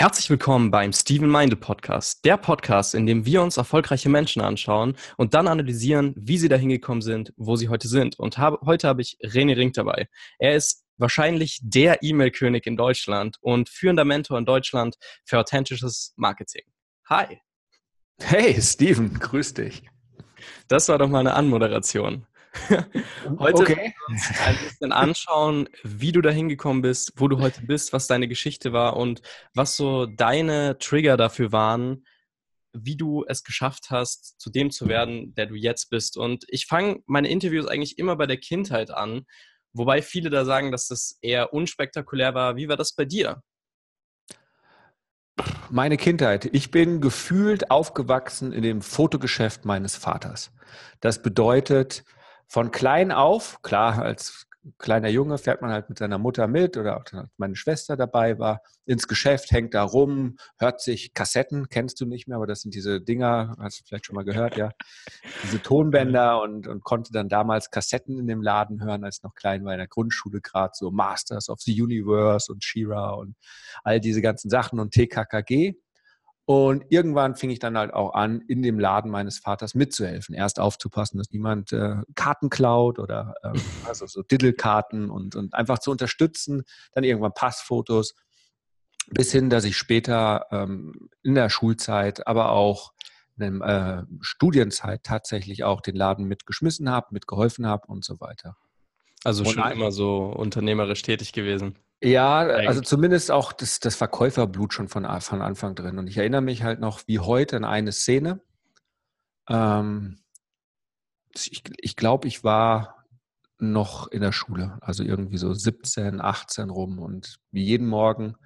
Herzlich willkommen beim Steven Meinde Podcast, der Podcast, in dem wir uns erfolgreiche Menschen anschauen und dann analysieren, wie sie dahin gekommen sind, wo sie heute sind. Und heute habe ich René Rink dabei. Er ist wahrscheinlich der E-Mail König in Deutschland und führender Mentor in Deutschland für authentisches Marketing. Hi. Hey Steven, grüß dich. Das war doch mal eine Anmoderation. Heute okay. Wollen wir uns ein bisschen anschauen, wie du da hingekommen bist, wo du heute bist, was deine Geschichte war und was so deine Trigger dafür waren, wie du es geschafft hast, zu dem zu werden, der du jetzt bist. Und ich fange meine Interviews eigentlich immer bei der Kindheit an, wobei viele da sagen, dass das eher unspektakulär war. Wie war das bei dir? Meine Kindheit. Ich bin gefühlt aufgewachsen in dem Fotogeschäft meines Vaters. Das bedeutet, von klein auf, klar, als kleiner Junge fährt man halt mit seiner Mutter mit oder auch meine Schwester dabei war, ins Geschäft, hängt da rum, hört sich Kassetten, kennst du nicht mehr, aber das sind diese Dinger, hast du vielleicht schon mal gehört, ja, diese Tonbänder und konnte dann damals Kassetten in dem Laden hören, als ich noch klein war, in der Grundschule gerade so Masters of the Universe und She-Ra und all diese ganzen Sachen und TKKG. Und irgendwann fing ich dann halt auch an, in dem Laden meines Vaters mitzuhelfen. Erst aufzupassen, dass niemand Karten klaut oder also so Diddl-Karten und einfach zu unterstützen. Dann irgendwann Passfotos bis hin, dass ich später in der Schulzeit, aber auch in der Studienzeit tatsächlich auch den Laden mitgeschmissen habe, mitgeholfen habe und so weiter. Also schon immer so unternehmerisch tätig gewesen. Ja, also zumindest auch das Verkäuferblut schon von Anfang drin. Und ich erinnere mich halt noch wie heute an eine Szene. Ich glaube, ich war noch in der Schule, also irgendwie so 17, 18 rum. Und wie jeden Morgen bin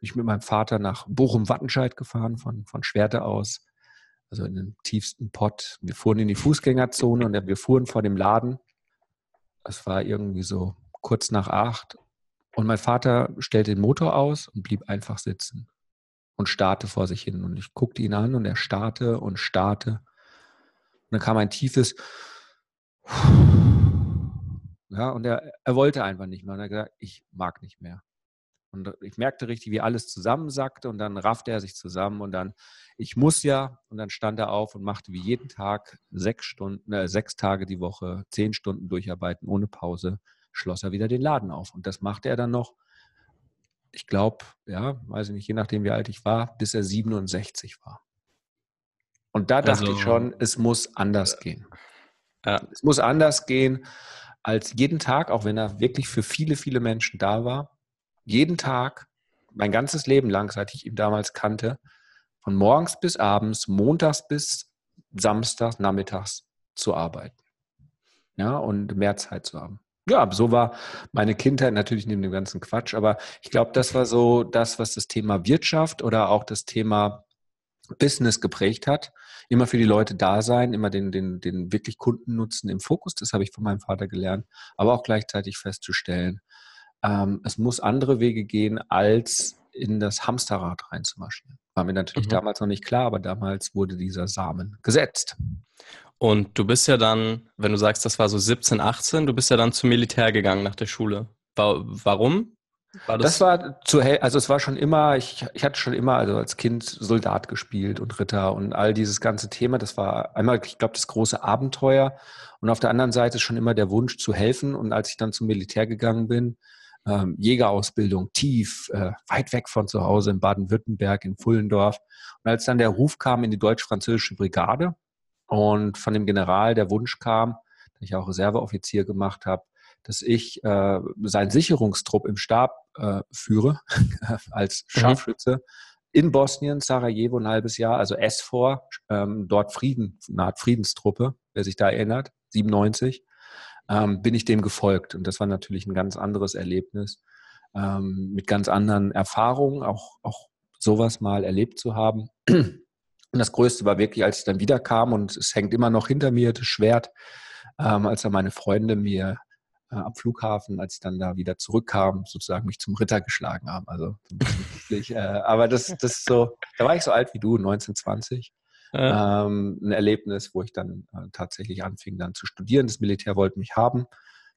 ich mit meinem Vater nach Bochum-Wattenscheid gefahren, von Schwerte aus, also in den tiefsten Pott. Wir fuhren in die Fußgängerzone und wir fuhren vor dem Laden. Es war irgendwie so kurz nach 8. Und mein Vater stellte den Motor aus und blieb einfach sitzen und starrte vor sich hin. Und ich guckte ihn an und er starrte und starrte. Und dann kam ein tiefes... Ja, und er wollte einfach nicht mehr. Und er hat gesagt, ich mag nicht mehr. Und ich merkte richtig, wie alles zusammensackte. Und dann raffte er sich zusammen und dann, ich muss ja. Und dann stand er auf und machte wie jeden Tag 6 Tage die Woche, 10 Stunden durcharbeiten ohne Pause. Schloss er wieder den Laden auf. Und das machte er dann noch, ich glaube, ja, weiß ich nicht, je nachdem wie alt ich war, bis er 67 war. Und da dachte ich schon, es muss anders gehen. Ja. Es muss anders gehen als jeden Tag, auch wenn er wirklich für viele, viele Menschen da war. Jeden Tag, mein ganzes Leben lang, seit ich ihn damals kannte, von morgens bis abends, montags bis samstags, nachmittags zu arbeiten. Ja, und mehr Zeit zu haben. Ja, so war meine Kindheit natürlich neben dem ganzen Quatsch, aber ich glaube, das war so das, was das Thema Wirtschaft oder auch das Thema Business geprägt hat. Immer für die Leute da sein, immer den wirklich Kundennutzen im Fokus, das habe ich von meinem Vater gelernt, aber auch gleichzeitig festzustellen, es muss andere Wege gehen, als in das Hamsterrad reinzumarschieren. War mir natürlich damals noch nicht klar, aber damals wurde dieser Samen gesetzt. Und du bist ja dann, wenn du sagst, das war so 17, 18, du bist ja dann zum Militär gegangen nach der Schule. Warum? Ich hatte schon immer also als Kind Soldat gespielt und Ritter und all dieses ganze Thema. Das war einmal, ich glaube, das große Abenteuer und auf der anderen Seite schon immer der Wunsch zu helfen. Und als ich dann zum Militär gegangen bin, Jägerausbildung tief, weit weg von zu Hause in Baden-Württemberg, in Pfullendorf. Und als dann der Ruf kam in die deutsch-französische Brigade und von dem General der Wunsch kam, da ich auch Reserveoffizier gemacht habe, dass ich seinen Sicherungstrupp im Stab führe als Scharfschütze in Bosnien, Sarajevo, ein halbes Jahr, also S4, dort Frieden, eine Art Friedenstruppe, wer sich da erinnert, 97. Bin ich dem gefolgt. Und das war natürlich ein ganz anderes Erlebnis, mit ganz anderen Erfahrungen, auch sowas mal erlebt zu haben. Und das Größte war wirklich, als ich dann wiederkam, und es hängt immer noch hinter mir, das Schwert, als dann meine Freunde mir am Flughafen, als ich dann da wieder zurückkam, sozusagen mich zum Ritter geschlagen haben. Also, aber das ist so, da war ich so alt wie du, 19, 20. Ein Erlebnis, wo ich dann tatsächlich anfing, dann zu studieren. Das Militär wollte mich haben.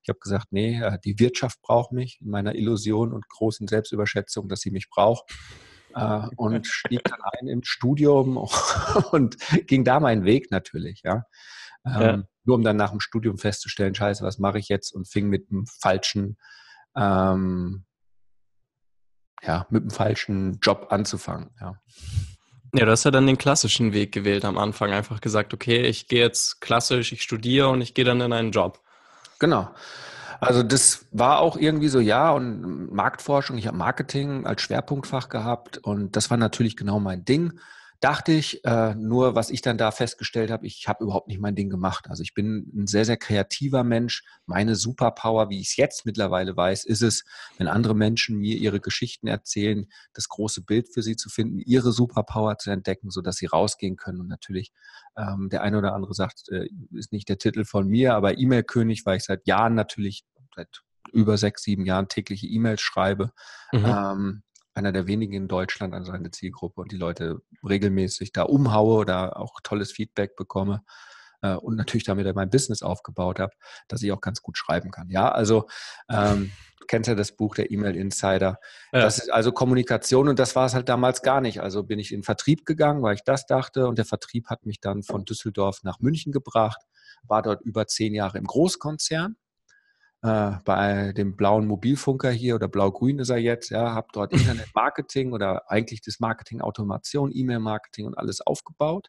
Ich habe gesagt, nee, die Wirtschaft braucht mich in meiner Illusion und großen Selbstüberschätzung, dass sie mich braucht. und stieg dann ein im Studium und ging da meinen Weg natürlich, ja. Nur um dann nach dem Studium festzustellen, scheiße, was mache ich jetzt? Und fing mit dem falschen, Job anzufangen, ja. Ja, du hast ja dann den klassischen Weg gewählt am Anfang, einfach gesagt, okay, ich gehe jetzt klassisch, ich studiere und ich gehe dann in einen Job. Genau. Also das war auch irgendwie so, ja, und Marktforschung, ich habe Marketing als Schwerpunktfach gehabt und das war natürlich genau mein Ding, dachte ich, nur was ich dann da festgestellt habe, ich habe überhaupt nicht mein Ding gemacht. Also ich bin ein sehr, sehr kreativer Mensch. Meine Superpower, wie ich es jetzt mittlerweile weiß, ist es, wenn andere Menschen mir ihre Geschichten erzählen, das große Bild für sie zu finden, ihre Superpower zu entdecken, sodass sie rausgehen können. Und natürlich, der eine oder andere sagt, ist nicht der Titel von mir, aber E-Mail König, weil ich seit Jahren natürlich, seit über 6-7 Jahren tägliche E-Mails schreibe, einer der wenigen in Deutschland, also eine Zielgruppe, und die Leute regelmäßig da umhaue oder auch tolles Feedback bekomme und natürlich damit mein Business aufgebaut habe, dass ich auch ganz gut schreiben kann. Ja, also du kennst ja das Buch der E-Mail Insider. Ja. Das ist also Kommunikation und das war es halt damals gar nicht. Also bin ich in den Vertrieb gegangen, weil ich das dachte und der Vertrieb hat mich dann von Düsseldorf nach München gebracht, war dort über 10 Jahre im Großkonzern. Bei dem blauen Mobilfunker hier oder blau-grün ist er jetzt, ja, habe dort Internetmarketing oder eigentlich das Marketing-Automation, E-Mail-Marketing und alles aufgebaut.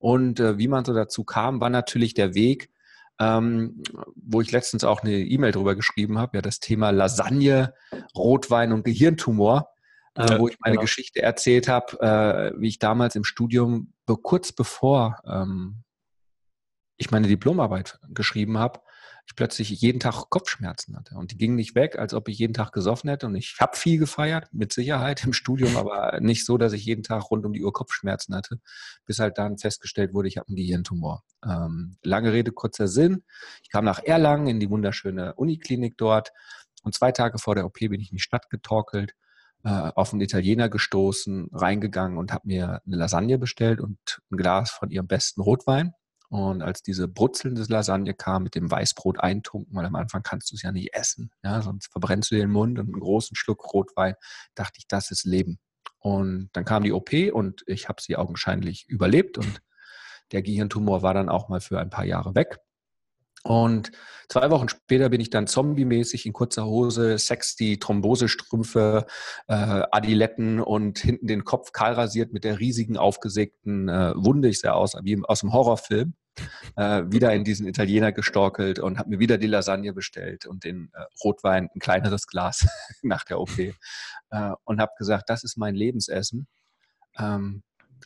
Und wie man so dazu kam, war natürlich der Weg, wo ich letztens auch eine E-Mail drüber geschrieben habe, ja, das Thema Lasagne, Rotwein und Gehirntumor, wo ich meine Geschichte erzählt habe, wie ich damals im Studium, kurz bevor ich meine Diplomarbeit geschrieben habe, ich plötzlich jeden Tag Kopfschmerzen hatte und die gingen nicht weg, als ob ich jeden Tag gesoffen hätte und ich habe viel gefeiert, mit Sicherheit im Studium, aber nicht so, dass ich jeden Tag rund um die Uhr Kopfschmerzen hatte, bis halt dann festgestellt wurde, ich habe einen Gehirntumor. Lange Rede, kurzer Sinn, ich kam nach Erlangen in die wunderschöne Uniklinik dort und 2 Tage vor der OP bin ich in die Stadt getorkelt, auf einen Italiener gestoßen, reingegangen und habe mir eine Lasagne bestellt und ein Glas von ihrem besten Rotwein. Und als diese brutzelnde Lasagne kam, mit dem Weißbrot eintunken, weil am Anfang kannst du es ja nicht essen, ja, sonst verbrennst du den Mund und einen großen Schluck Rotwein, dachte ich, das ist Leben. Und dann kam die OP und ich habe sie augenscheinlich überlebt und der Gehirntumor war dann auch mal für ein paar Jahre weg. Und 2 Wochen später bin ich dann zombie-mäßig in kurzer Hose, sexy, Thrombosestrümpfe, Adiletten und hinten den Kopf kahl rasiert mit der riesigen, aufgesägten Wunde. Ich sah aus wie aus einem Horrorfilm. Wieder in diesen Italiener gestorkelt und habe mir wieder die Lasagne bestellt und den Rotwein, ein kleineres Glas nach der OP. Und habe gesagt, das ist mein Lebensessen.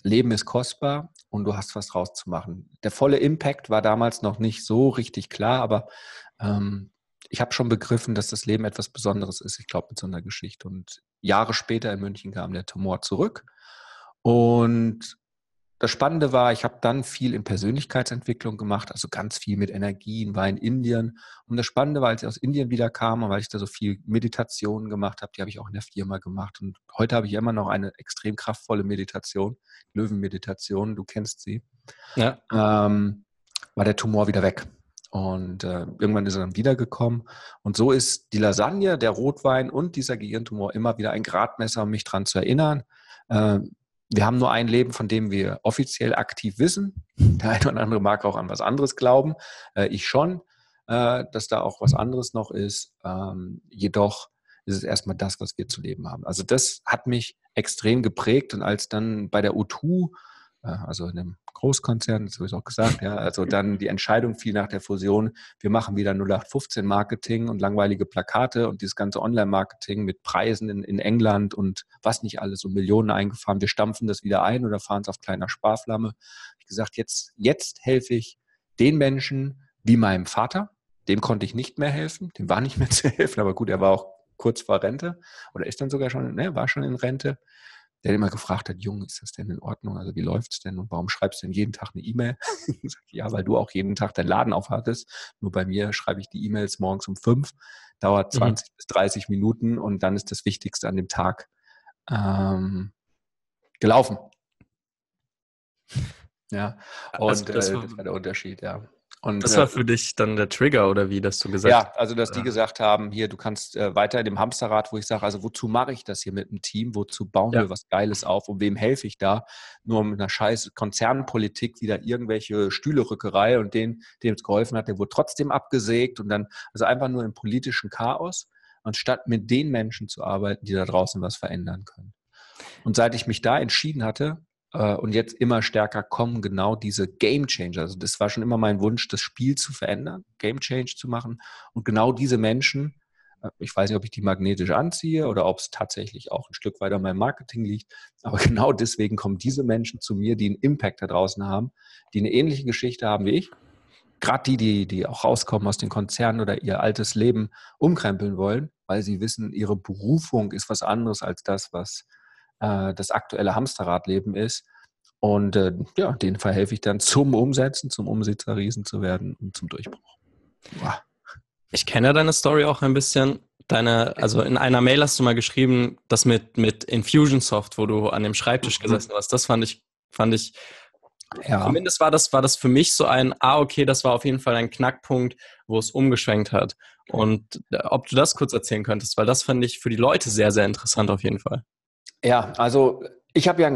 Leben ist kostbar und du hast was draus zu machen. Der volle Impact war damals noch nicht so richtig klar, aber ich habe schon begriffen, dass das Leben etwas Besonderes ist, ich glaube, mit so einer Geschichte. Und Jahre später in München kam der Tumor zurück. Und das Spannende war, ich habe dann viel in Persönlichkeitsentwicklung gemacht, also ganz viel mit Energien, war in Indien. Und das Spannende war, als ich aus Indien wieder kam und weil ich da so viel Meditationen gemacht habe, die habe ich auch in der Firma gemacht. Und heute habe ich immer noch eine extrem kraftvolle Meditation, Löwenmeditation, du kennst sie, ja. War der Tumor wieder weg. Und irgendwann ist er dann wiedergekommen. Und so ist die Lasagne, der Rotwein und dieser Gehirntumor immer wieder ein Gradmesser, um mich daran zu erinnern, wir haben nur ein Leben, von dem wir offiziell aktiv wissen. Der eine oder andere mag auch an was anderes glauben. Ich schon, dass da auch was anderes noch ist. Jedoch ist es erstmal das, was wir zu leben haben. Also das hat mich extrem geprägt. Und als dann bei der O2, also in einem Großkonzern, das habe ich auch gesagt, ja, also dann die Entscheidung fiel nach der Fusion, wir machen wieder 0815-Marketing und langweilige Plakate und dieses ganze Online-Marketing mit Preisen in England und was nicht alles und Millionen eingefahren, wir stampfen das wieder ein oder fahren es auf kleiner Sparflamme. Ich habe gesagt, jetzt helfe ich den Menschen wie meinem Vater, dem konnte ich nicht mehr helfen, dem war nicht mehr zu helfen, aber gut, er war auch kurz vor Rente oder ist dann sogar schon, ne, war schon in Rente. Der hat immer gefragt hat, Junge, ist das denn in Ordnung? Also wie läuft's denn und warum schreibst du denn jeden Tag eine E-Mail? Ich sage, ja, weil du auch jeden Tag deinen Laden aufhattest. Nur bei mir schreibe ich die E-Mails morgens um 5, dauert 20 bis 30 Minuten und dann ist das Wichtigste an dem Tag gelaufen. Ja, und also das war der Unterschied, ja. Und das war für dich dann der Trigger, oder wie, dass du gesagt hast? Ja, also dass die gesagt haben, hier, du kannst weiter in dem Hamsterrad, wo ich sage, also wozu mache ich das hier mit einem Team? Wozu bauen wir was Geiles auf? Und wem helfe ich da? Nur mit einer scheiß Konzernpolitik wieder irgendwelche Stühlerückerei, und den, dem es geholfen hat, der wurde trotzdem abgesägt, und dann, also einfach nur im politischen Chaos, anstatt mit den Menschen zu arbeiten, die da draußen was verändern können. Und seit ich mich da entschieden hatte, und jetzt immer stärker kommen genau diese Game Changer. Also das war schon immer mein Wunsch, das Spiel zu verändern, Game Change zu machen. Und genau diese Menschen, ich weiß nicht, ob ich die magnetisch anziehe oder ob es tatsächlich auch ein Stück weit an meinem Marketing liegt, aber genau deswegen kommen diese Menschen zu mir, die einen Impact da draußen haben, die eine ähnliche Geschichte haben wie ich. Gerade die auch rauskommen aus den Konzernen oder ihr altes Leben umkrempeln wollen, weil sie wissen, ihre Berufung ist was anderes als das, was das aktuelle Hamsterradleben ist, und ja, denen verhelfe ich dann zum Umsetzen, zum Umsetzerriesen zu werden und zum Durchbruch. Boah. Ich kenne deine Story auch ein bisschen. Also in einer Mail hast du mal geschrieben, das mit Infusionsoft, wo du an dem Schreibtisch gesessen hast, das fand ich ja. Zumindest war das für mich so ein, okay, das war auf jeden Fall ein Knackpunkt, wo es umgeschwenkt hat. Und ob du das kurz erzählen könntest, weil das fand ich für die Leute sehr, sehr interessant auf jeden Fall. Ja, also ich habe ja eine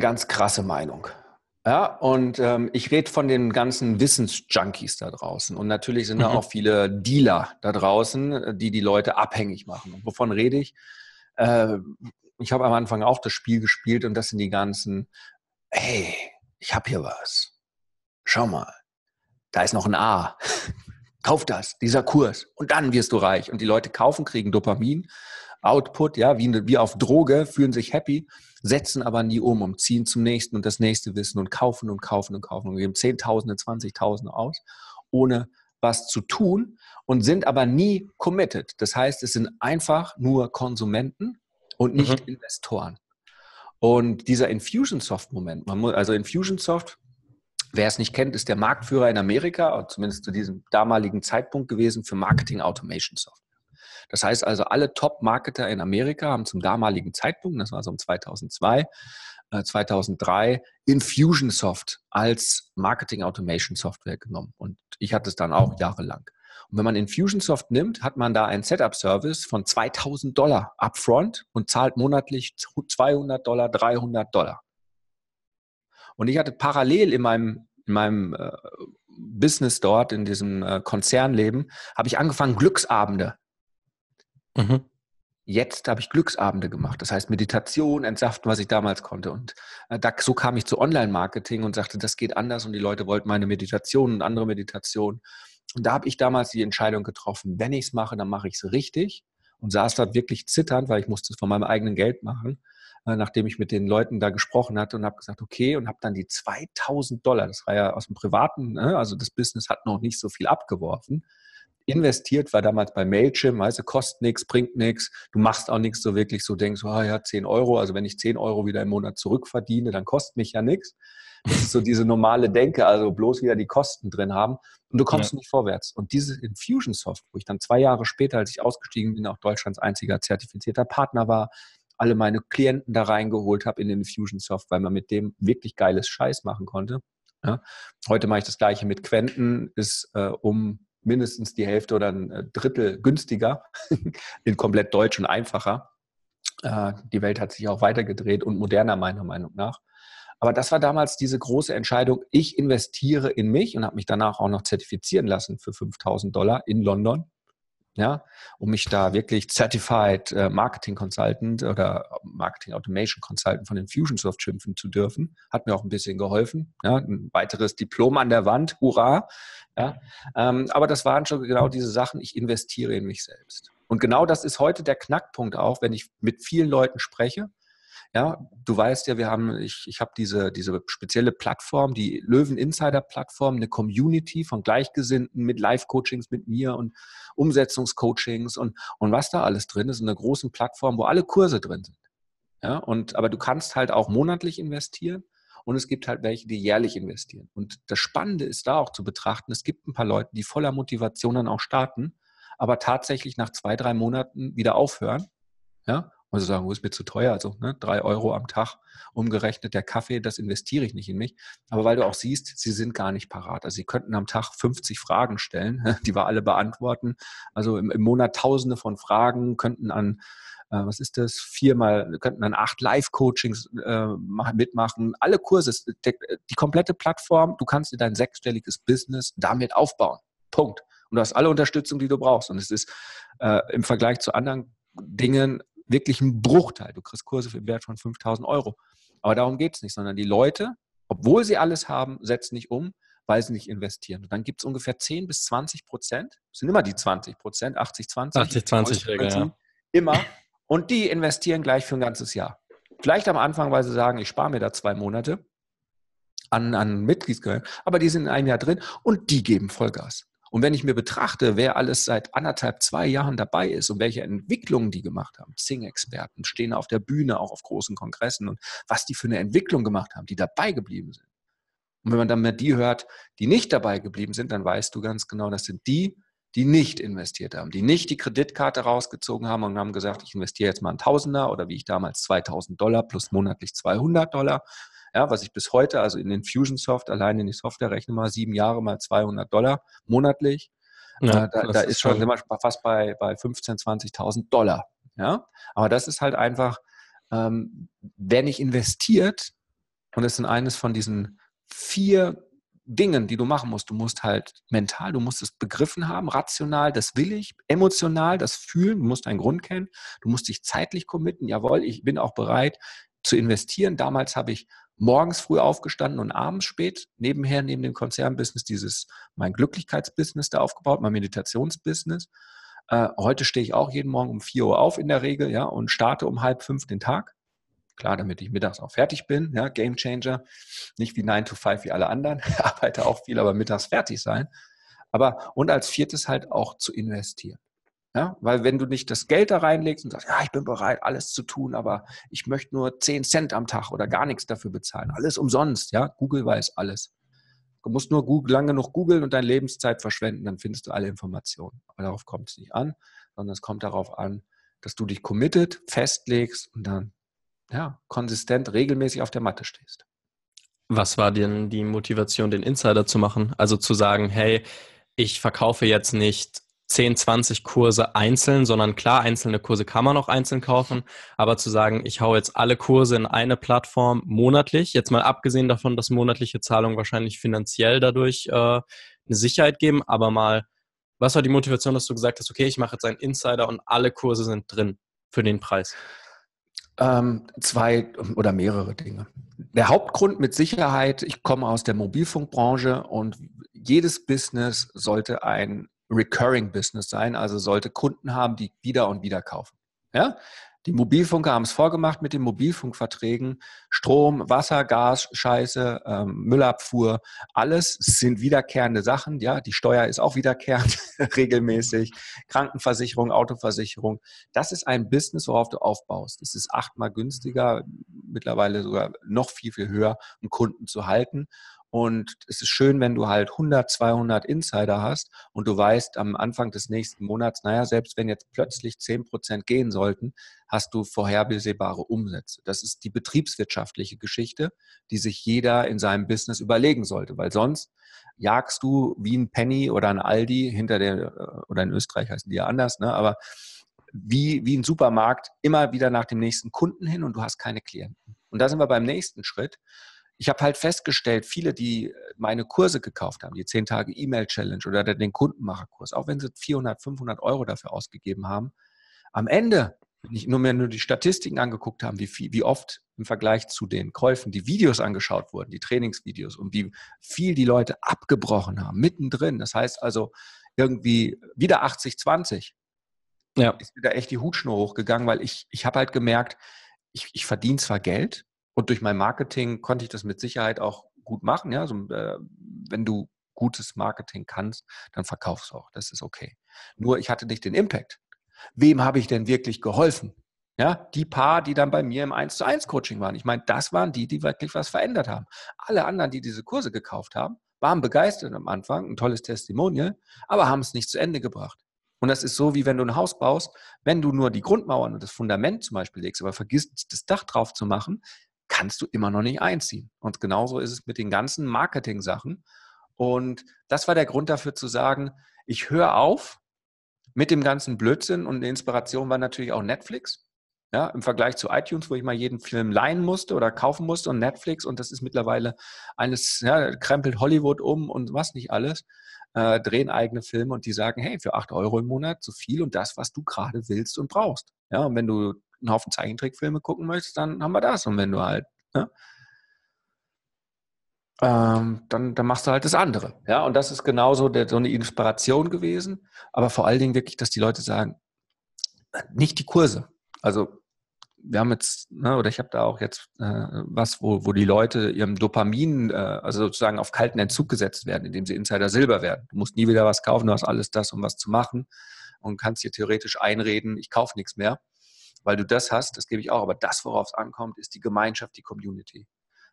ganz krasse Meinung. Ja, und ich rede von den ganzen Wissensjunkies da draußen. Und natürlich sind da auch viele Dealer da draußen, die Leute abhängig machen. Und wovon rede ich? Ich habe am Anfang auch das Spiel gespielt, und das sind die ganzen, hey, ich habe hier was. Schau mal, da ist noch ein A. Kauf das, dieser Kurs. Und dann wirst du reich. Und die Leute kaufen, kriegen Dopamin. Output, ja, wie auf Droge, fühlen sich happy, setzen aber nie um und ziehen zum nächsten und das nächste Wissen und kaufen und kaufen und kaufen und geben Zehntausende, 20.000 aus, ohne was zu tun, und sind aber nie committed. Das heißt, es sind einfach nur Konsumenten und nicht Investoren. Und dieser Infusionsoft-Moment, Infusionsoft, wer es nicht kennt, ist der Marktführer in Amerika, zumindest zu diesem damaligen Zeitpunkt gewesen, für Marketing-Automation-Software. Das heißt also, alle Top-Marketer in Amerika haben zum damaligen Zeitpunkt, das war so um 2002, 2003, Infusionsoft als Marketing-Automation-Software genommen. Und ich hatte es dann auch jahrelang. Und wenn man Infusionsoft nimmt, hat man da einen Setup-Service von $2.000 upfront und zahlt monatlich $200, $300. Und ich hatte parallel in meinem Business dort, in diesem Konzernleben, habe ich angefangen, Glücksabende. Jetzt habe ich Glücksabende gemacht. Das heißt Meditation, Entsaften, was ich damals konnte. Und so kam ich zu Online-Marketing und sagte, das geht anders, und die Leute wollten meine Meditation und andere Meditationen. Und da habe ich damals die Entscheidung getroffen, wenn ich es mache, dann mache ich es richtig, und saß dort wirklich zitternd, weil ich musste es von meinem eigenen Geld machen, nachdem ich mit den Leuten da gesprochen hatte, und habe gesagt, okay, und habe dann die $2.000, das war ja aus dem Privaten, also das Business hat noch nicht so viel abgeworfen, investiert, war damals bei Mailchimp, weißt du, kostet nichts, bringt nichts, du machst auch nichts so wirklich, so denkst, ja, 10 Euro, also wenn ich 10 Euro wieder im Monat zurückverdiene, dann kostet mich ja nichts. Das ist so diese normale Denke, also bloß wieder die Kosten drin haben, und du kommst nicht vorwärts. Und dieses Infusionsoft, wo ich dann 2 Jahre später, als ich ausgestiegen bin, auch Deutschlands einziger zertifizierter Partner war, alle meine Klienten da reingeholt habe in den Infusionsoft, weil man mit dem wirklich geiles Scheiß machen konnte. Ja. Heute mache ich das Gleiche mit Quenten, ist um mindestens die Hälfte oder ein Drittel günstiger, in komplett deutsch und einfacher. Die Welt hat sich auch weitergedreht und moderner, meiner Meinung nach. Aber das war damals diese große Entscheidung, ich investiere in mich, und habe mich danach auch noch zertifizieren lassen für $5.000 in London, ja, um mich da wirklich Certified Marketing Consultant oder Marketing Automation Consultant von Infusionsoft schimpfen zu dürfen. Hat mir auch ein bisschen geholfen. Ja, ein weiteres Diplom an der Wand, hurra. Ja, aber das waren schon genau diese Sachen, ich investiere in mich selbst. Und genau das ist heute der Knackpunkt auch, wenn ich mit vielen Leuten spreche. Ja, du weißt ja, ich habe diese spezielle Plattform, die Löwen-Insider-Plattform, eine Community von Gleichgesinnten mit Live-Coachings mit mir und Umsetzungscoachings und was da alles drin ist, in einer großen Plattform, wo alle Kurse drin sind. Ja, aber du kannst halt auch monatlich investieren, und es gibt halt welche, die jährlich investieren. Und das Spannende ist da auch zu betrachten, es gibt ein paar Leute, die voller Motivation dann auch starten, aber tatsächlich nach 2-3 Monaten wieder aufhören, ja, Und sie sagen, wo ist mir zu teuer? Also 3 Euro am Tag umgerechnet, der Kaffee, das investiere ich nicht in mich. Aber weil du auch siehst, sie sind gar nicht parat. Also sie könnten am Tag 50 Fragen stellen, die wir alle beantworten. Also im Monat Tausende von Fragen, könnten an, was ist das, 4-mal, könnten an 8 Live-Coachings mitmachen. Alle Kurse, die komplette Plattform, du kannst dir dein 6-stelliges Business damit aufbauen. Punkt. Und du hast alle Unterstützung, die du brauchst. Und es ist im Vergleich zu anderen Dingen wirklich ein Bruchteil. Du kriegst Kurse für den Wert von 5.000 Euro. Aber darum geht es nicht, sondern die Leute, obwohl sie alles haben, setzen nicht um, weil sie nicht investieren. Und dann gibt es ungefähr 10-20%, das sind immer die 20%, 80-20. 80-20-Regel, ja. Immer. Und die investieren gleich für ein ganzes Jahr. Vielleicht am Anfang, weil sie sagen, ich spare mir da 2 Monate an Mitgliedsgeld. Aber die sind in einem Jahr drin und die geben Vollgas. Und wenn ich mir betrachte, wer alles seit 1,5, 2 Jahren dabei ist und welche Entwicklungen die gemacht haben, Zing-Experten stehen auf der Bühne, auch auf großen Kongressen, und was die für eine Entwicklung gemacht haben, die dabei geblieben sind. Und wenn man dann mal die hört, die nicht dabei geblieben sind, dann weißt du ganz genau, das sind die, die nicht investiert haben, die nicht die Kreditkarte rausgezogen haben und haben gesagt, ich investiere jetzt mal einen Tausender oder wie ich damals $2.000 plus monatlich $200. Ja, was ich bis heute, also in Infusionsoft, allein in die Software rechne mal, 7 Jahre mal $200 monatlich. Ja, da ist schon immer fast bei 15.000, 20.000 Dollar. Ja? Aber das ist halt einfach, wer nicht investiert, und das sind eines von diesen 4 Dingen, die du machen musst. Du musst halt mental, du musst es begriffen haben, rational, das will ich, emotional, das fühlen, du musst einen Grund kennen, du musst dich zeitlich committen, jawohl, ich bin auch bereit zu investieren. Damals habe ich morgens früh aufgestanden und abends spät nebenher, neben dem Konzernbusiness, mein Glücklichkeitsbusiness da aufgebaut, mein Meditationsbusiness. Heute stehe ich auch jeden Morgen um 4 Uhr auf in der Regel, ja, und starte um 4:30 den Tag. Klar, damit ich mittags auch fertig bin, ja, Game Changer. Nicht wie 9 to 5 wie alle anderen, ich arbeite auch viel, aber mittags fertig sein. Und als viertes halt auch zu investieren. Ja, weil wenn du nicht das Geld da reinlegst und sagst, ja, ich bin bereit, alles zu tun, aber ich möchte nur 10 Cent am Tag oder gar nichts dafür bezahlen. Alles umsonst, ja. Google weiß alles. Du musst nur lange genug googeln und deine Lebenszeit verschwenden, dann findest du alle Informationen. Aber darauf kommt es nicht an, sondern es kommt darauf an, dass du dich committed, festlegst und dann, ja, konsistent, regelmäßig auf der Matte stehst. Was war denn die Motivation, den Insider zu machen? Also zu sagen, hey, ich verkaufe jetzt nicht 10, 20 Kurse einzeln, sondern klar, einzelne Kurse kann man auch einzeln kaufen, aber zu sagen, ich hau jetzt alle Kurse in eine Plattform monatlich, jetzt mal abgesehen davon, dass monatliche Zahlungen wahrscheinlich finanziell dadurch eine Sicherheit geben, aber mal, was war die Motivation, dass du gesagt hast, okay, ich mache jetzt einen Insider und alle Kurse sind drin für den Preis? 2 oder mehrere Dinge. Der Hauptgrund mit Sicherheit, ich komme aus der Mobilfunkbranche und jedes Business sollte ein Recurring Business sein, also sollte Kunden haben, die wieder und wieder kaufen. Ja? Die Mobilfunker haben es vorgemacht mit den Mobilfunkverträgen. Strom, Wasser, Gas, Scheiße, Müllabfuhr, alles sind wiederkehrende Sachen. Ja? Die Steuer ist auch wiederkehrend regelmäßig. Krankenversicherung, Autoversicherung. Das ist ein Business, worauf du aufbaust. Es ist 8-mal günstiger, mittlerweile sogar noch viel, viel höher, um Kunden zu halten. Und es ist schön, wenn du halt 100, 200 Insider hast und du weißt am Anfang des nächsten Monats, naja, selbst wenn jetzt plötzlich 10% gehen sollten, hast du vorhersehbare Umsätze. Das ist die betriebswirtschaftliche Geschichte, die sich jeder in seinem Business überlegen sollte, weil sonst jagst du wie ein Penny oder ein Aldi hinter der, oder in Österreich heißen die ja anders, ne? Aber wie ein Supermarkt immer wieder nach dem nächsten Kunden hin und du hast keine Klienten. Und da sind wir beim nächsten Schritt. Ich habe halt festgestellt, viele, die meine Kurse gekauft haben, die 10 Tage E-Mail-Challenge oder den Kundenmacherkurs, auch wenn sie 400, 500 Euro dafür ausgegeben haben, am Ende, wenn ich nur die Statistiken angeguckt habe, wie oft im Vergleich zu den Käufen die Videos angeschaut wurden, die Trainingsvideos, und wie viel die Leute abgebrochen haben, mittendrin. Das heißt also irgendwie wieder 80-20. Ja. Ist wieder echt die Hutschnur hochgegangen, weil ich habe halt gemerkt, ich verdiene zwar Geld, und durch mein Marketing konnte ich das mit Sicherheit auch gut machen. Ja? Also, wenn du gutes Marketing kannst, dann verkaufst du auch. Das ist okay. Nur ich hatte nicht den Impact. Wem habe ich denn wirklich geholfen? Ja? Die paar, die dann bei mir im 1:1 Coaching waren. Ich meine, das waren die, die wirklich was verändert haben. Alle anderen, die diese Kurse gekauft haben, waren begeistert am Anfang, ein tolles Testimonial, aber haben es nicht zu Ende gebracht. Und das ist so, wie wenn du ein Haus baust, wenn du nur die Grundmauern und das Fundament zum Beispiel legst, aber vergisst, das Dach drauf zu machen, kannst du immer noch nicht einziehen. Und genauso ist es mit den ganzen Marketing-Sachen. Und das war der Grund dafür zu sagen, ich höre auf mit dem ganzen Blödsinn, und eine Inspiration war natürlich auch Netflix. Ja, im Vergleich zu iTunes, wo ich mal jeden Film leihen musste oder kaufen musste, und Netflix, und das ist mittlerweile eines, ja, krempelt Hollywood um und was nicht alles, drehen eigene Filme, und die sagen, hey, für 8 Euro im Monat so viel und das, was du gerade willst und brauchst. Ja, und wenn du einen Haufen Zeichentrickfilme gucken möchtest, dann haben wir das, und wenn du halt, ne, dann machst du halt das andere. Ja, und das ist genauso so eine Inspiration gewesen, aber vor allen Dingen wirklich, dass die Leute sagen, nicht die Kurse. Also wir haben jetzt, oder ich habe da auch jetzt was, wo die Leute ihrem Dopamin, also sozusagen auf kalten Entzug gesetzt werden, indem sie Insider Silber werden. Du musst nie wieder was kaufen, du hast alles das, um was zu machen, und kannst dir theoretisch einreden, ich kaufe nichts mehr, weil du das hast, das gebe ich auch. Aber das, worauf es ankommt, ist die Gemeinschaft, die Community.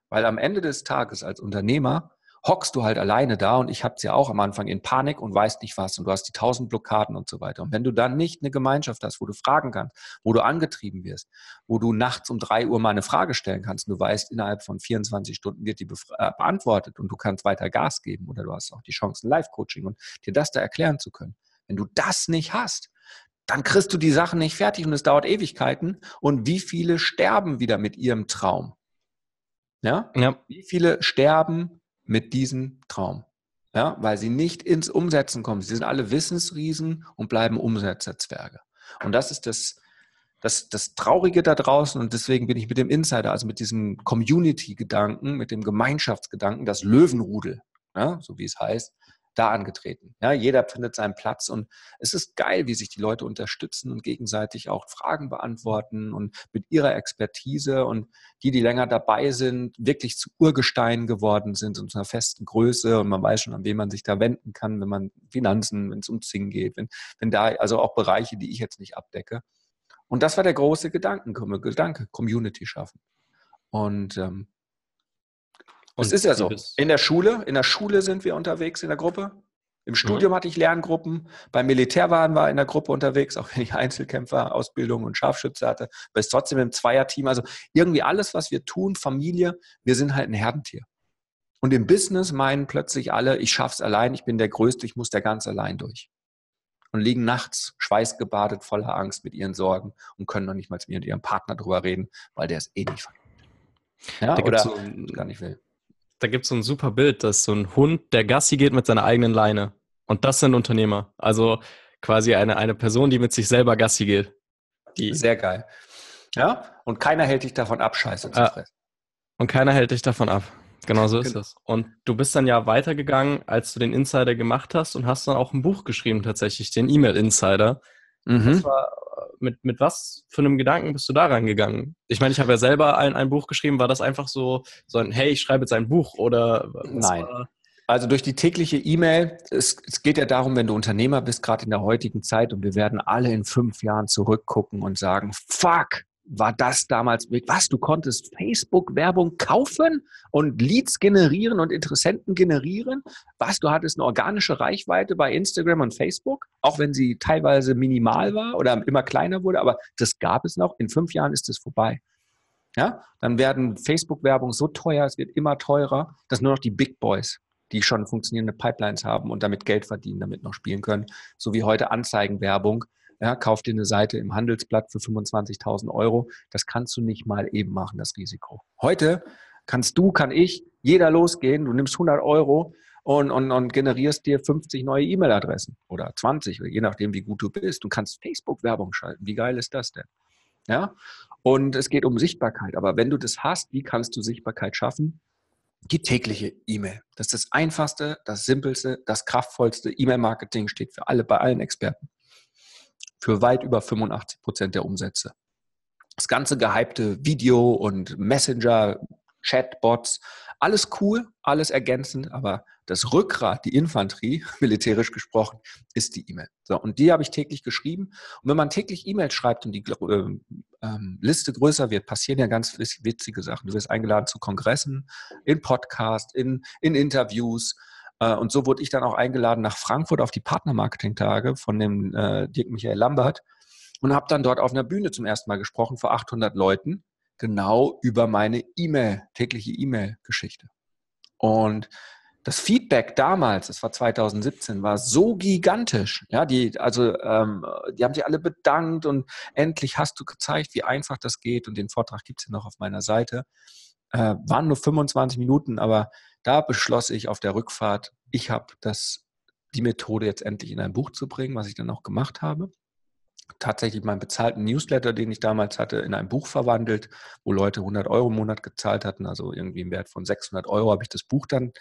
Weil am Ende des Tages als Unternehmer hockst du halt alleine da, und ich habe es ja auch am Anfang, in Panik und weißt nicht was, und du hast die 1000 Blockaden und so weiter. Und wenn du dann nicht eine Gemeinschaft hast, wo du fragen kannst, wo du angetrieben wirst, wo du nachts um 3 Uhr mal eine Frage stellen kannst und du weißt, innerhalb von 24 Stunden wird die beantwortet und du kannst weiter Gas geben, oder du hast auch die Chance, ein Live-Coaching und dir das da erklären zu können. Wenn du das nicht hast, dann kriegst du die Sachen nicht fertig und es dauert Ewigkeiten. Und wie viele sterben wieder mit ihrem Traum? Ja. Wie viele sterben mit diesem Traum, ja, weil sie nicht ins Umsetzen kommen. Sie sind alle Wissensriesen und bleiben Umsetzerzwerge. Und das ist das Traurige da draußen, und deswegen bin ich mit dem Insider, also mit diesem Community-Gedanken, mit dem Gemeinschaftsgedanken, das Löwenrudel, ja, so wie es heißt, da angetreten. Ja, jeder findet seinen Platz, und es ist geil, wie sich die Leute unterstützen und gegenseitig auch Fragen beantworten und mit ihrer Expertise, und die länger dabei sind, wirklich zu Urgesteinen geworden sind und zu einer festen Größe, und man weiß schon, an wen man sich da wenden kann, wenn man Finanzen, wenn es um Zing geht, wenn da also auch Bereiche, die ich jetzt nicht abdecke. Und das war der große Gedanke, Community schaffen. Und es ist ja so, in der Schule sind wir unterwegs in der Gruppe, im Studium hatte ich Lerngruppen, beim Militär waren wir in der Gruppe unterwegs, auch wenn ich Einzelkämpfer, Ausbildung und Scharfschütze hatte, aber ist trotzdem im Zweierteam, also irgendwie alles, was wir tun, Familie, wir sind halt ein Herdentier. Und im Business meinen plötzlich alle, ich schaff's allein, ich bin der Größte, ich muss da ganz allein durch. Und liegen nachts schweißgebadet, voller Angst mit ihren Sorgen und können noch nicht mal mit ihrem Partner drüber reden, weil der es eh nicht versteht. Ja, oder so, gar nicht will. Da gibt es so ein super Bild, dass so ein Hund, der Gassi geht mit seiner eigenen Leine. Und das sind Unternehmer. Also quasi eine Person, die mit sich selber Gassi geht. Sehr geil. Ja, und keiner hält dich davon ab, Scheiße zu fressen. Und keiner hält dich davon ab. Genau so ist es. Und du bist dann ja weitergegangen, als du den Insider gemacht hast, und hast dann auch ein Buch geschrieben tatsächlich, den E-Mail Insider. Mhm. Das war, mit was für einem Gedanken bist du da rangegangen? Ich meine, ich habe ja selber ein Buch geschrieben. War das einfach so ein, hey, ich schreibe jetzt ein Buch? Oder nein. Also durch die tägliche E-Mail, es geht ja darum, wenn du Unternehmer bist, gerade in der heutigen Zeit, und wir werden alle in 5 Jahren zurückgucken und sagen, fuck, war das damals, was, du konntest Facebook-Werbung kaufen und Leads generieren und Interessenten generieren? Was, du hattest eine organische Reichweite bei Instagram und Facebook, auch wenn sie teilweise minimal war oder immer kleiner wurde, aber das gab es noch. In 5 Jahren ist es vorbei. Ja? Dann werden Facebook-Werbung so teuer, es wird immer teurer, dass nur noch die Big Boys, die schon funktionierende Pipelines haben und damit Geld verdienen, damit noch spielen können, so wie heute Anzeigenwerbung. Ja, kauf dir eine Seite im Handelsblatt für 25.000 Euro. Das kannst du nicht mal eben machen, das Risiko. Heute kann ich, jeder losgehen. Du nimmst 100 Euro und generierst dir 50 neue E-Mail-Adressen oder 20, je nachdem, wie gut du bist. Du kannst Facebook-Werbung schalten. Wie geil ist das denn? Ja? Und es geht um Sichtbarkeit. Aber wenn du das hast, wie kannst du Sichtbarkeit schaffen? Die tägliche E-Mail. Das ist das Einfachste, das Simpelste, das Kraftvollste. E-Mail-Marketing steht für alle, bei allen Experten, für weit über 85% der Umsätze. Das ganze gehypte Video und Messenger, Chatbots, alles cool, alles ergänzend, aber das Rückgrat, die Infanterie, militärisch gesprochen, ist die E-Mail. So, und die habe ich täglich geschrieben. Und wenn man täglich E-Mail schreibt und die Liste größer wird, passieren ja ganz witzige Sachen. Du wirst eingeladen zu Kongressen, in Podcasts, in Interviews, Und so wurde ich dann auch eingeladen nach Frankfurt auf die Partnermarketing-Tage von dem Dirk Michael Lambert und habe dann dort auf einer Bühne zum ersten Mal gesprochen vor 800 Leuten, genau über meine E-Mail, tägliche E-Mail-Geschichte. Und das Feedback damals, das war 2017, war so gigantisch. Ja, die haben sich alle bedankt und endlich hast du gezeigt, wie einfach das geht. Und den Vortrag gibt es ja noch auf meiner Seite. Waren nur 25 Minuten, aber da beschloss ich auf der Rückfahrt, ich habe die Methode jetzt endlich in ein Buch zu bringen, was ich dann auch gemacht habe. Tatsächlich meinen bezahlten Newsletter, den ich damals hatte, in ein Buch verwandelt, wo Leute 100 Euro im Monat gezahlt hatten, also irgendwie im Wert von 600 Euro habe ich das Buch dann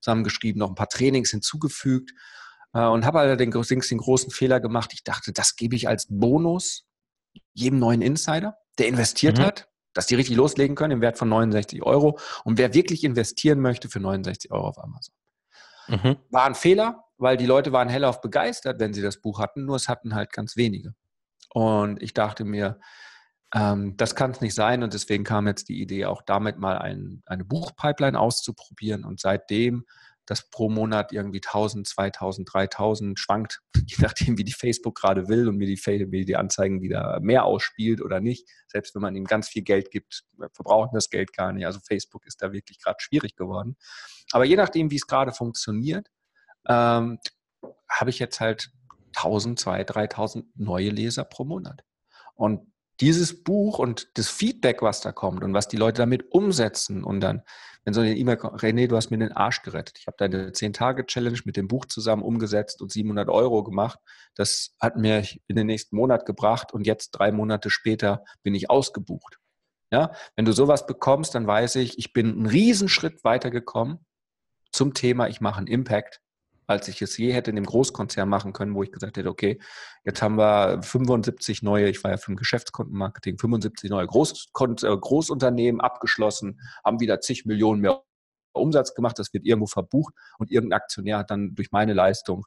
zusammengeschrieben, noch ein paar Trainings hinzugefügt und habe allerdings den großen Fehler gemacht. Ich dachte, das gebe ich als Bonus jedem neuen Insider, der investiert hat, dass die richtig loslegen können im Wert von 69 Euro und wer wirklich investieren möchte für 69 Euro auf Amazon. War ein Fehler, weil die Leute waren hellauf begeistert, wenn sie das Buch hatten, nur es hatten halt ganz wenige. Und ich dachte mir, das kann es nicht sein. Und deswegen kam jetzt die Idee, auch damit mal eine Buchpipeline auszuprobieren. Und seitdem, das pro Monat irgendwie 1.000, 2.000, 3.000 schwankt, je nachdem, wie die Facebook gerade will und mir die Anzeigen wieder mehr ausspielt oder nicht. Selbst wenn man ihnen ganz viel Geld gibt, verbrauchen das Geld gar nicht. Also Facebook ist da wirklich gerade schwierig geworden. Aber je nachdem, wie es gerade funktioniert, habe ich jetzt halt 1.000, 2.000, 3.000 neue Leser pro Monat. Und dieses Buch und das Feedback, was da kommt und was die Leute damit umsetzen und dann, wenn so eine E-Mail kommt, René, du hast mir den Arsch gerettet. Ich habe deine 10-Tage-Challenge mit dem Buch zusammen umgesetzt und 700 Euro gemacht. Das hat mir in den nächsten Monat gebracht und jetzt 3 Monate später bin ich ausgebucht. Ja? Wenn du sowas bekommst, dann weiß ich, ich bin einen Riesenschritt weitergekommen zum Thema, ich mache einen Impact, als ich es je hätte in dem Großkonzern machen können, wo ich gesagt hätte, okay, jetzt haben wir 75 neue, ich war ja für ein Geschäftskundenmarketing, 75 neue Großunternehmen abgeschlossen, haben wieder zig Millionen mehr Umsatz gemacht, das wird irgendwo verbucht und irgendein Aktionär hat dann durch meine Leistung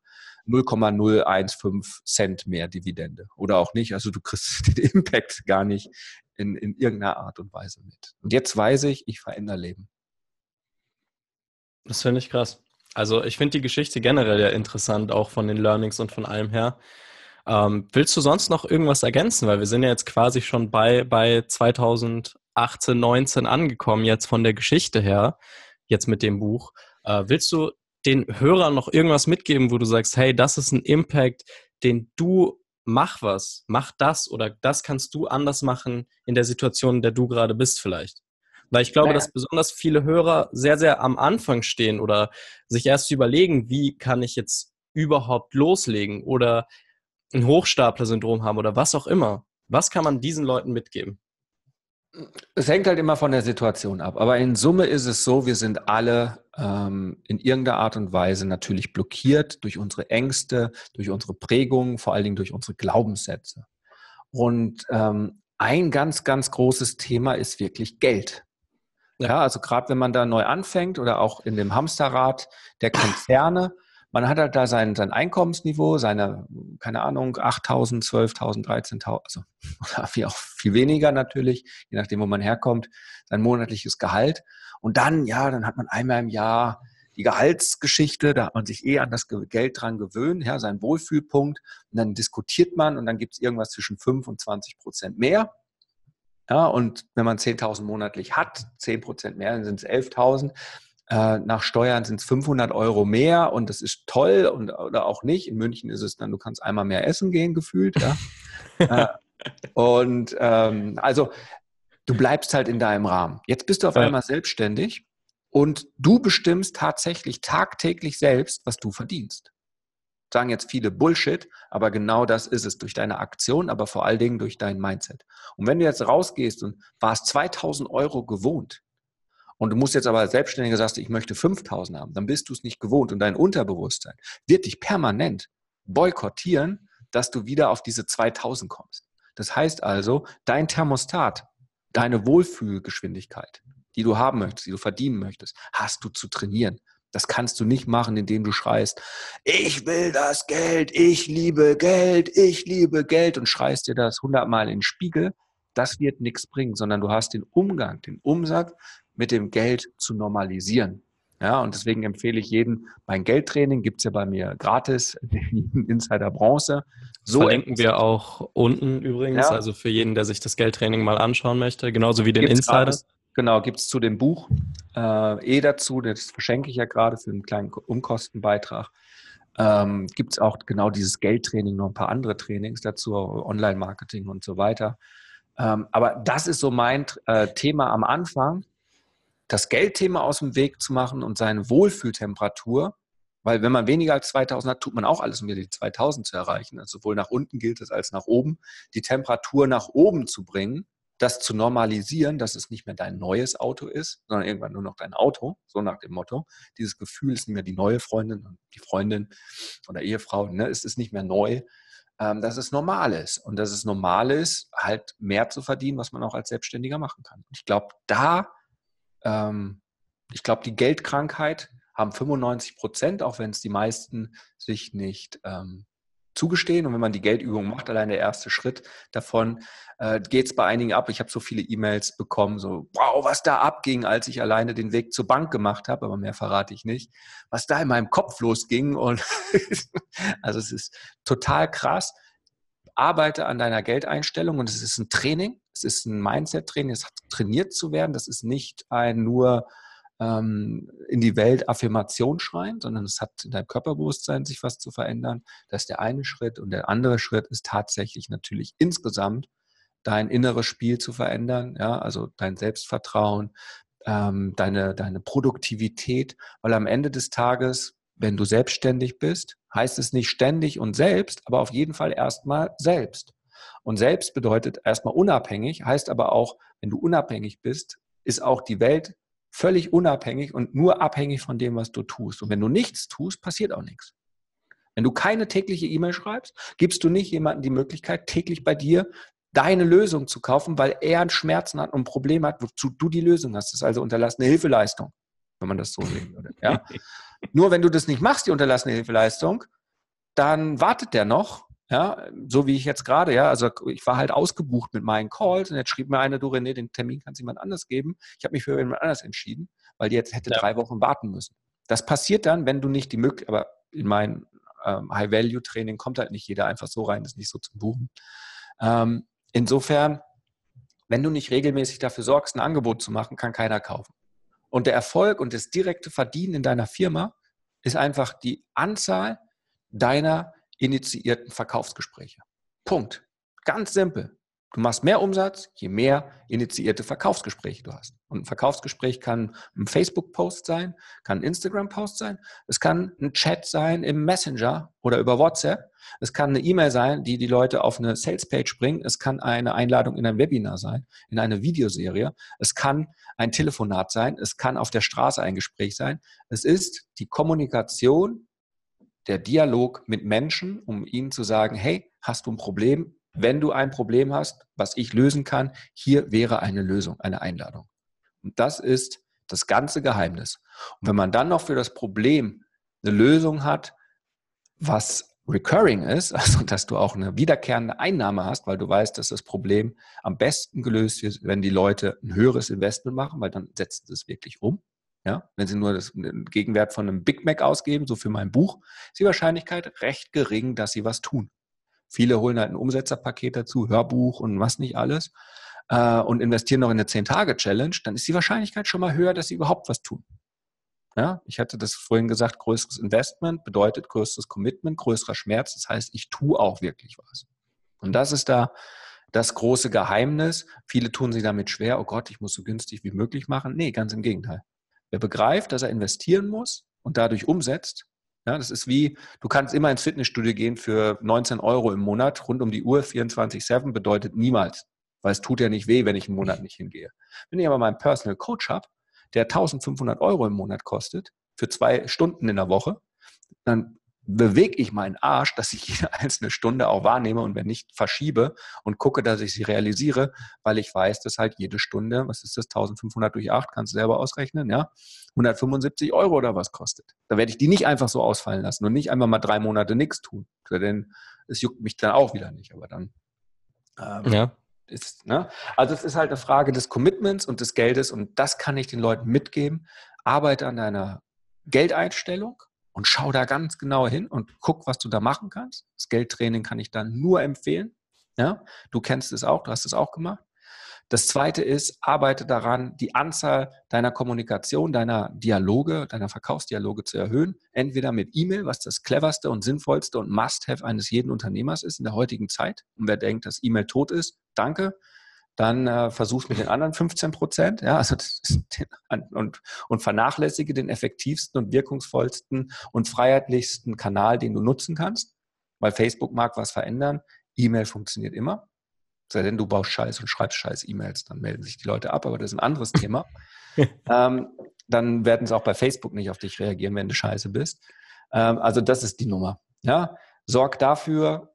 0,015 Cent mehr Dividende oder auch nicht. Also du kriegst den Impact gar nicht in irgendeiner Art und Weise mit. Und jetzt weiß ich, ich verändere Leben. Das finde ich krass. Also ich finde die Geschichte generell ja interessant, auch von den Learnings und von allem her. Willst du sonst noch irgendwas ergänzen? Weil wir sind ja jetzt quasi schon bei 2018, 19 angekommen, jetzt von der Geschichte her, jetzt mit dem Buch. Willst du den Hörern noch irgendwas mitgeben, wo du sagst, hey, das ist ein Impact, den du mach das oder das kannst du anders machen in der Situation, in der du gerade bist vielleicht? Weil ich glaube, dass besonders viele Hörer sehr, sehr am Anfang stehen oder sich erst überlegen, wie kann ich jetzt überhaupt loslegen oder ein Hochstapler-Syndrom haben oder was auch immer. Was kann man diesen Leuten mitgeben? Es hängt halt immer von der Situation ab. Aber in Summe ist es so, wir sind alle in irgendeiner Art und Weise natürlich blockiert durch unsere Ängste, durch unsere Prägungen, vor allen Dingen durch unsere Glaubenssätze. Und ein ganz, ganz großes Thema ist wirklich Geld. Ja, also gerade wenn man da neu anfängt oder auch in dem Hamsterrad der Konzerne, man hat halt da sein Einkommensniveau, seine, keine Ahnung, 8.000, 12.000, 13.000, also oder auch viel weniger natürlich, je nachdem, wo man herkommt, sein monatliches Gehalt. Und dann, ja, dann hat man einmal im Jahr die Gehaltsgeschichte, da hat man sich an das Geld dran gewöhnt, ja, seinen Wohlfühlpunkt. Und dann diskutiert man und dann gibt es irgendwas zwischen 5% und 20% mehr. Ja, und wenn man 10.000 monatlich hat, 10% mehr, dann sind es 11.000. Nach Steuern sind es 500 Euro mehr und das ist toll und, oder auch nicht. In München ist es dann, du kannst einmal mehr essen gehen, gefühlt. Ja. Also du bleibst halt in deinem Rahmen. Jetzt bist du auf einmal selbstständig und du bestimmst tatsächlich tagtäglich selbst, was du verdienst. Sagen jetzt viele Bullshit, aber genau das ist es, durch deine Aktion, aber vor allen Dingen durch dein Mindset. Und wenn du jetzt rausgehst und warst 2.000 Euro gewohnt und du musst jetzt aber als Selbstständiger sagst, ich möchte 5.000 haben, dann bist du es nicht gewohnt und dein Unterbewusstsein wird dich permanent boykottieren, dass du wieder auf diese 2.000 kommst. Das heißt also, dein Thermostat, deine Wohlfühlgeschwindigkeit, die du haben möchtest, die du verdienen möchtest, hast du zu trainieren. Das kannst du nicht machen, indem du schreist, ich will das Geld, ich liebe Geld, ich liebe Geld und schreist dir das 100-mal in den Spiegel. Das wird nichts bringen, sondern du hast den Umgang, den Umsatz mit dem Geld zu normalisieren. Ja, und deswegen empfehle ich jedem, mein Geldtraining gibt es ja bei mir gratis, Insider Bronze. So verlinken wir auch unten übrigens, ja. Also für jeden, der sich das Geldtraining mal anschauen möchte, genauso wie den gibt's Insider. Gratis, genau, gibt es zu dem Buch dazu, das verschenke ich ja gerade für einen kleinen Unkostenbeitrag. Gibt es auch genau dieses Geldtraining, noch ein paar andere Trainings dazu, Online-Marketing und so weiter. Aber das ist so mein Thema am Anfang, das Geldthema aus dem Weg zu machen und seine Wohlfühltemperatur, weil wenn man weniger als 2000 hat, tut man auch alles, um die 2000 zu erreichen. Also sowohl nach unten gilt es als nach oben. Die Temperatur nach oben zu bringen, das zu normalisieren, dass es nicht mehr dein neues Auto ist, sondern irgendwann nur noch dein Auto, so nach dem Motto. Dieses Gefühl ist nicht mehr die neue Freundin und die Freundin oder Ehefrau, ne? Es ist nicht mehr neu. Dass es normal ist und dass es normal ist, halt mehr zu verdienen, was man auch als Selbstständiger machen kann. Ich glaube, die Geldkrankheit haben 95%, auch wenn es die meisten sich nicht zugestehen. Und wenn man die Geldübung macht, allein der erste Schritt davon, geht es bei einigen ab. Ich habe so viele E-Mails bekommen, so, wow, was da abging, als ich alleine den Weg zur Bank gemacht habe, aber mehr verrate ich nicht, was da in meinem Kopf losging. Und also es ist total krass. Arbeite an deiner Geldeinstellung und es ist ein Training, es ist ein Mindset-Training, es hat trainiert zu werden. Das ist nicht ein nur in die Welt Affirmation schreien, sondern es hat in deinem Körperbewusstsein sich was zu verändern. Das ist der eine Schritt und der andere Schritt ist tatsächlich natürlich insgesamt dein inneres Spiel zu verändern, ja, also dein Selbstvertrauen, deine Produktivität, weil am Ende des Tages, wenn du selbstständig bist, heißt es nicht ständig und selbst, aber auf jeden Fall erstmal selbst. Und selbst bedeutet erstmal unabhängig, heißt aber auch, wenn du unabhängig bist, ist auch die Welt völlig unabhängig und nur abhängig von dem, was du tust. Und wenn du nichts tust, passiert auch nichts. Wenn du keine tägliche E-Mail schreibst, gibst du nicht jemandem die Möglichkeit, täglich bei dir deine Lösung zu kaufen, weil er einen Schmerzen hat und ein Problem hat, wozu du die Lösung hast. Das ist also unterlassene Hilfeleistung, wenn man das so sehen würde. Ja? Nur wenn du das nicht machst, die unterlassene Hilfeleistung, dann wartet der noch, ja, so wie ich jetzt gerade, ja, also ich war halt ausgebucht mit meinen Calls und jetzt schrieb mir einer, du René, den Termin kannst jemand anders geben. Ich habe mich für jemand anders entschieden, weil die jetzt hätte 3 Wochen warten müssen. Das passiert dann, wenn du nicht die Möglichkeit, aber in meinem High-Value-Training kommt halt nicht jeder einfach so rein, das ist nicht so zu buchen. Insofern, wenn du nicht regelmäßig dafür sorgst, ein Angebot zu machen, kann keiner kaufen. Und der Erfolg und das direkte Verdienen in deiner Firma ist einfach die Anzahl deiner initiierten Verkaufsgespräche. Punkt. Ganz simpel. Du machst mehr Umsatz, je mehr initiierte Verkaufsgespräche du hast. Und ein Verkaufsgespräch kann ein Facebook-Post sein, kann ein Instagram-Post sein, es kann ein Chat sein im Messenger oder über WhatsApp, es kann eine E-Mail sein, die die Leute auf eine Sales-Page bringt, es kann eine Einladung in ein Webinar sein, in eine Videoserie, es kann ein Telefonat sein, es kann auf der Straße ein Gespräch sein. Es ist die Kommunikation, der Dialog mit Menschen, um ihnen zu sagen, hey, hast du ein Problem? Wenn du ein Problem hast, was ich lösen kann, hier wäre eine Lösung, eine Einladung. Und das ist das ganze Geheimnis. Und wenn man dann noch für das Problem eine Lösung hat, was recurring ist, also dass du auch eine wiederkehrende Einnahme hast, weil du weißt, dass das Problem am besten gelöst wird, wenn die Leute ein höheres Investment machen, weil dann setzen sie es wirklich um. Ja, wenn sie nur den Gegenwert von einem Big Mac ausgeben, so für mein Buch, ist die Wahrscheinlichkeit recht gering, dass sie was tun. Viele holen halt ein Umsetzerpaket dazu, Hörbuch und was nicht alles und investieren noch in eine 10-Tage-Challenge, dann ist die Wahrscheinlichkeit schon mal höher, dass sie überhaupt was tun. Ja, ich hatte das vorhin gesagt, größeres Investment bedeutet größeres Commitment, größerer Schmerz. Das heißt, ich tue auch wirklich was. Und das ist da das große Geheimnis. Viele tun sich damit schwer, oh Gott, ich muss so günstig wie möglich machen. Nee, ganz im Gegenteil. Wer begreift, dass er investieren muss und dadurch umsetzt, ja, das ist wie, du kannst immer ins Fitnessstudio gehen für 19 Euro im Monat, rund um die Uhr, 24/7, bedeutet niemals, weil es tut ja nicht weh, wenn ich einen Monat nicht hingehe. Wenn ich aber meinen Personal Coach habe, der 1.500 Euro im Monat kostet, für 2 Stunden in der Woche, dann bewege ich meinen Arsch, dass ich jede einzelne Stunde auch wahrnehme und wenn nicht, verschiebe und gucke, dass ich sie realisiere, weil ich weiß, dass halt jede Stunde, was ist das, 1.500 durch 8, kannst du selber ausrechnen, ja, 175 Euro oder was kostet. Da werde ich die nicht einfach so ausfallen lassen und nicht einfach mal 3 Monate nichts tun, denn es juckt mich dann auch wieder nicht, aber dann ja. Ist, ne? Also es ist halt eine Frage des Commitments und des Geldes und das kann ich den Leuten mitgeben. Arbeite an deiner Geldeinstellung und schau da ganz genau hin und guck, was du da machen kannst. Das Geldtraining kann ich dann nur empfehlen. Ja? Du kennst es auch, du hast es auch gemacht. Das zweite ist, arbeite daran, die Anzahl deiner Kommunikation, deiner Dialoge, deiner Verkaufsdialoge zu erhöhen. Entweder mit E-Mail, was das cleverste und sinnvollste und Must-Have eines jeden Unternehmers ist in der heutigen Zeit. Und wer denkt, dass E-Mail tot ist, danke. Dann versuch's mit den anderen 15%, ja, also und vernachlässige den effektivsten und wirkungsvollsten und freiheitlichsten Kanal, den du nutzen kannst. Weil Facebook mag was verändern, E-Mail funktioniert immer. Sei denn, du baust Scheiß und schreibst Scheiß-E-Mails, dann melden sich die Leute ab, aber das ist ein anderes Thema. Dann werden sie auch bei Facebook nicht auf dich reagieren, wenn du Scheiße bist. Also das ist die Nummer. Ja? Sorg dafür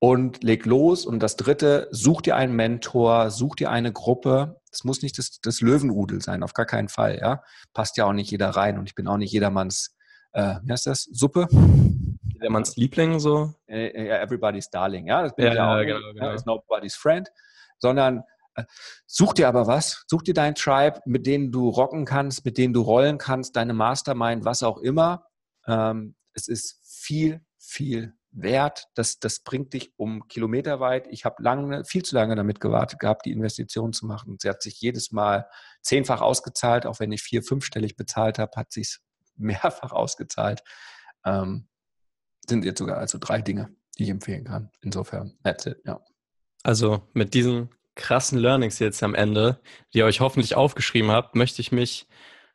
und leg los. Und das Dritte, such dir einen Mentor, such dir eine Gruppe. Es muss nicht das Löwenrudel sein, auf gar keinen Fall. Ja? Passt ja auch nicht jeder rein und ich bin auch nicht jedermanns, wie heißt das, Suppe? Jedermanns Liebling, so? Everybody's Darling, ja. Das bin ich auch. Genau. Ist nobody's friend. Sondern such dir aber was. Such dir deinen Tribe, mit denen du rocken kannst, mit denen du rollen kannst, deine Mastermind, was auch immer. Es ist viel, viel wert. Das bringt dich um Kilometer weit. Ich habe viel zu lange damit gewartet gehabt, die Investition zu machen. Und sie hat sich jedes Mal 10-fach ausgezahlt. Auch wenn ich 4-, 5-stellig bezahlt habe, hat sich's mehrfach ausgezahlt. Sind jetzt sogar also 3 Dinge, die ich empfehlen kann. Insofern, that's it, ja. Also mit diesen krassen Learnings jetzt am Ende, die ihr euch hoffentlich aufgeschrieben habt, möchte ich mich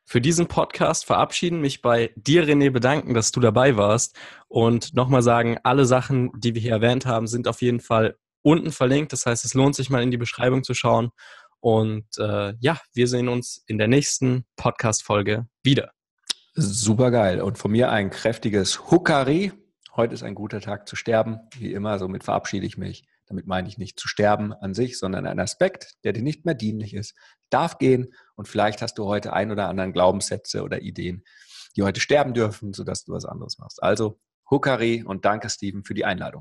für diesen Podcast verabschieden, mich bei dir, René, bedanken, dass du dabei warst und nochmal sagen, alle Sachen, die wir hier erwähnt haben, sind auf jeden Fall unten verlinkt. Das heißt, es lohnt sich mal in die Beschreibung zu schauen und wir sehen uns in der nächsten Podcast-Folge wieder. Super geil und von mir ein kräftiges Huckari. Heute ist ein guter Tag zu sterben, wie immer, somit verabschiede ich mich. Damit meine ich nicht zu sterben an sich, sondern ein Aspekt, der dir nicht mehr dienlich ist, darf gehen und vielleicht hast du heute ein oder anderen Glaubenssätze oder Ideen, die heute sterben dürfen, sodass du was anderes machst. Also, Huckari und danke, Steven, für die Einladung.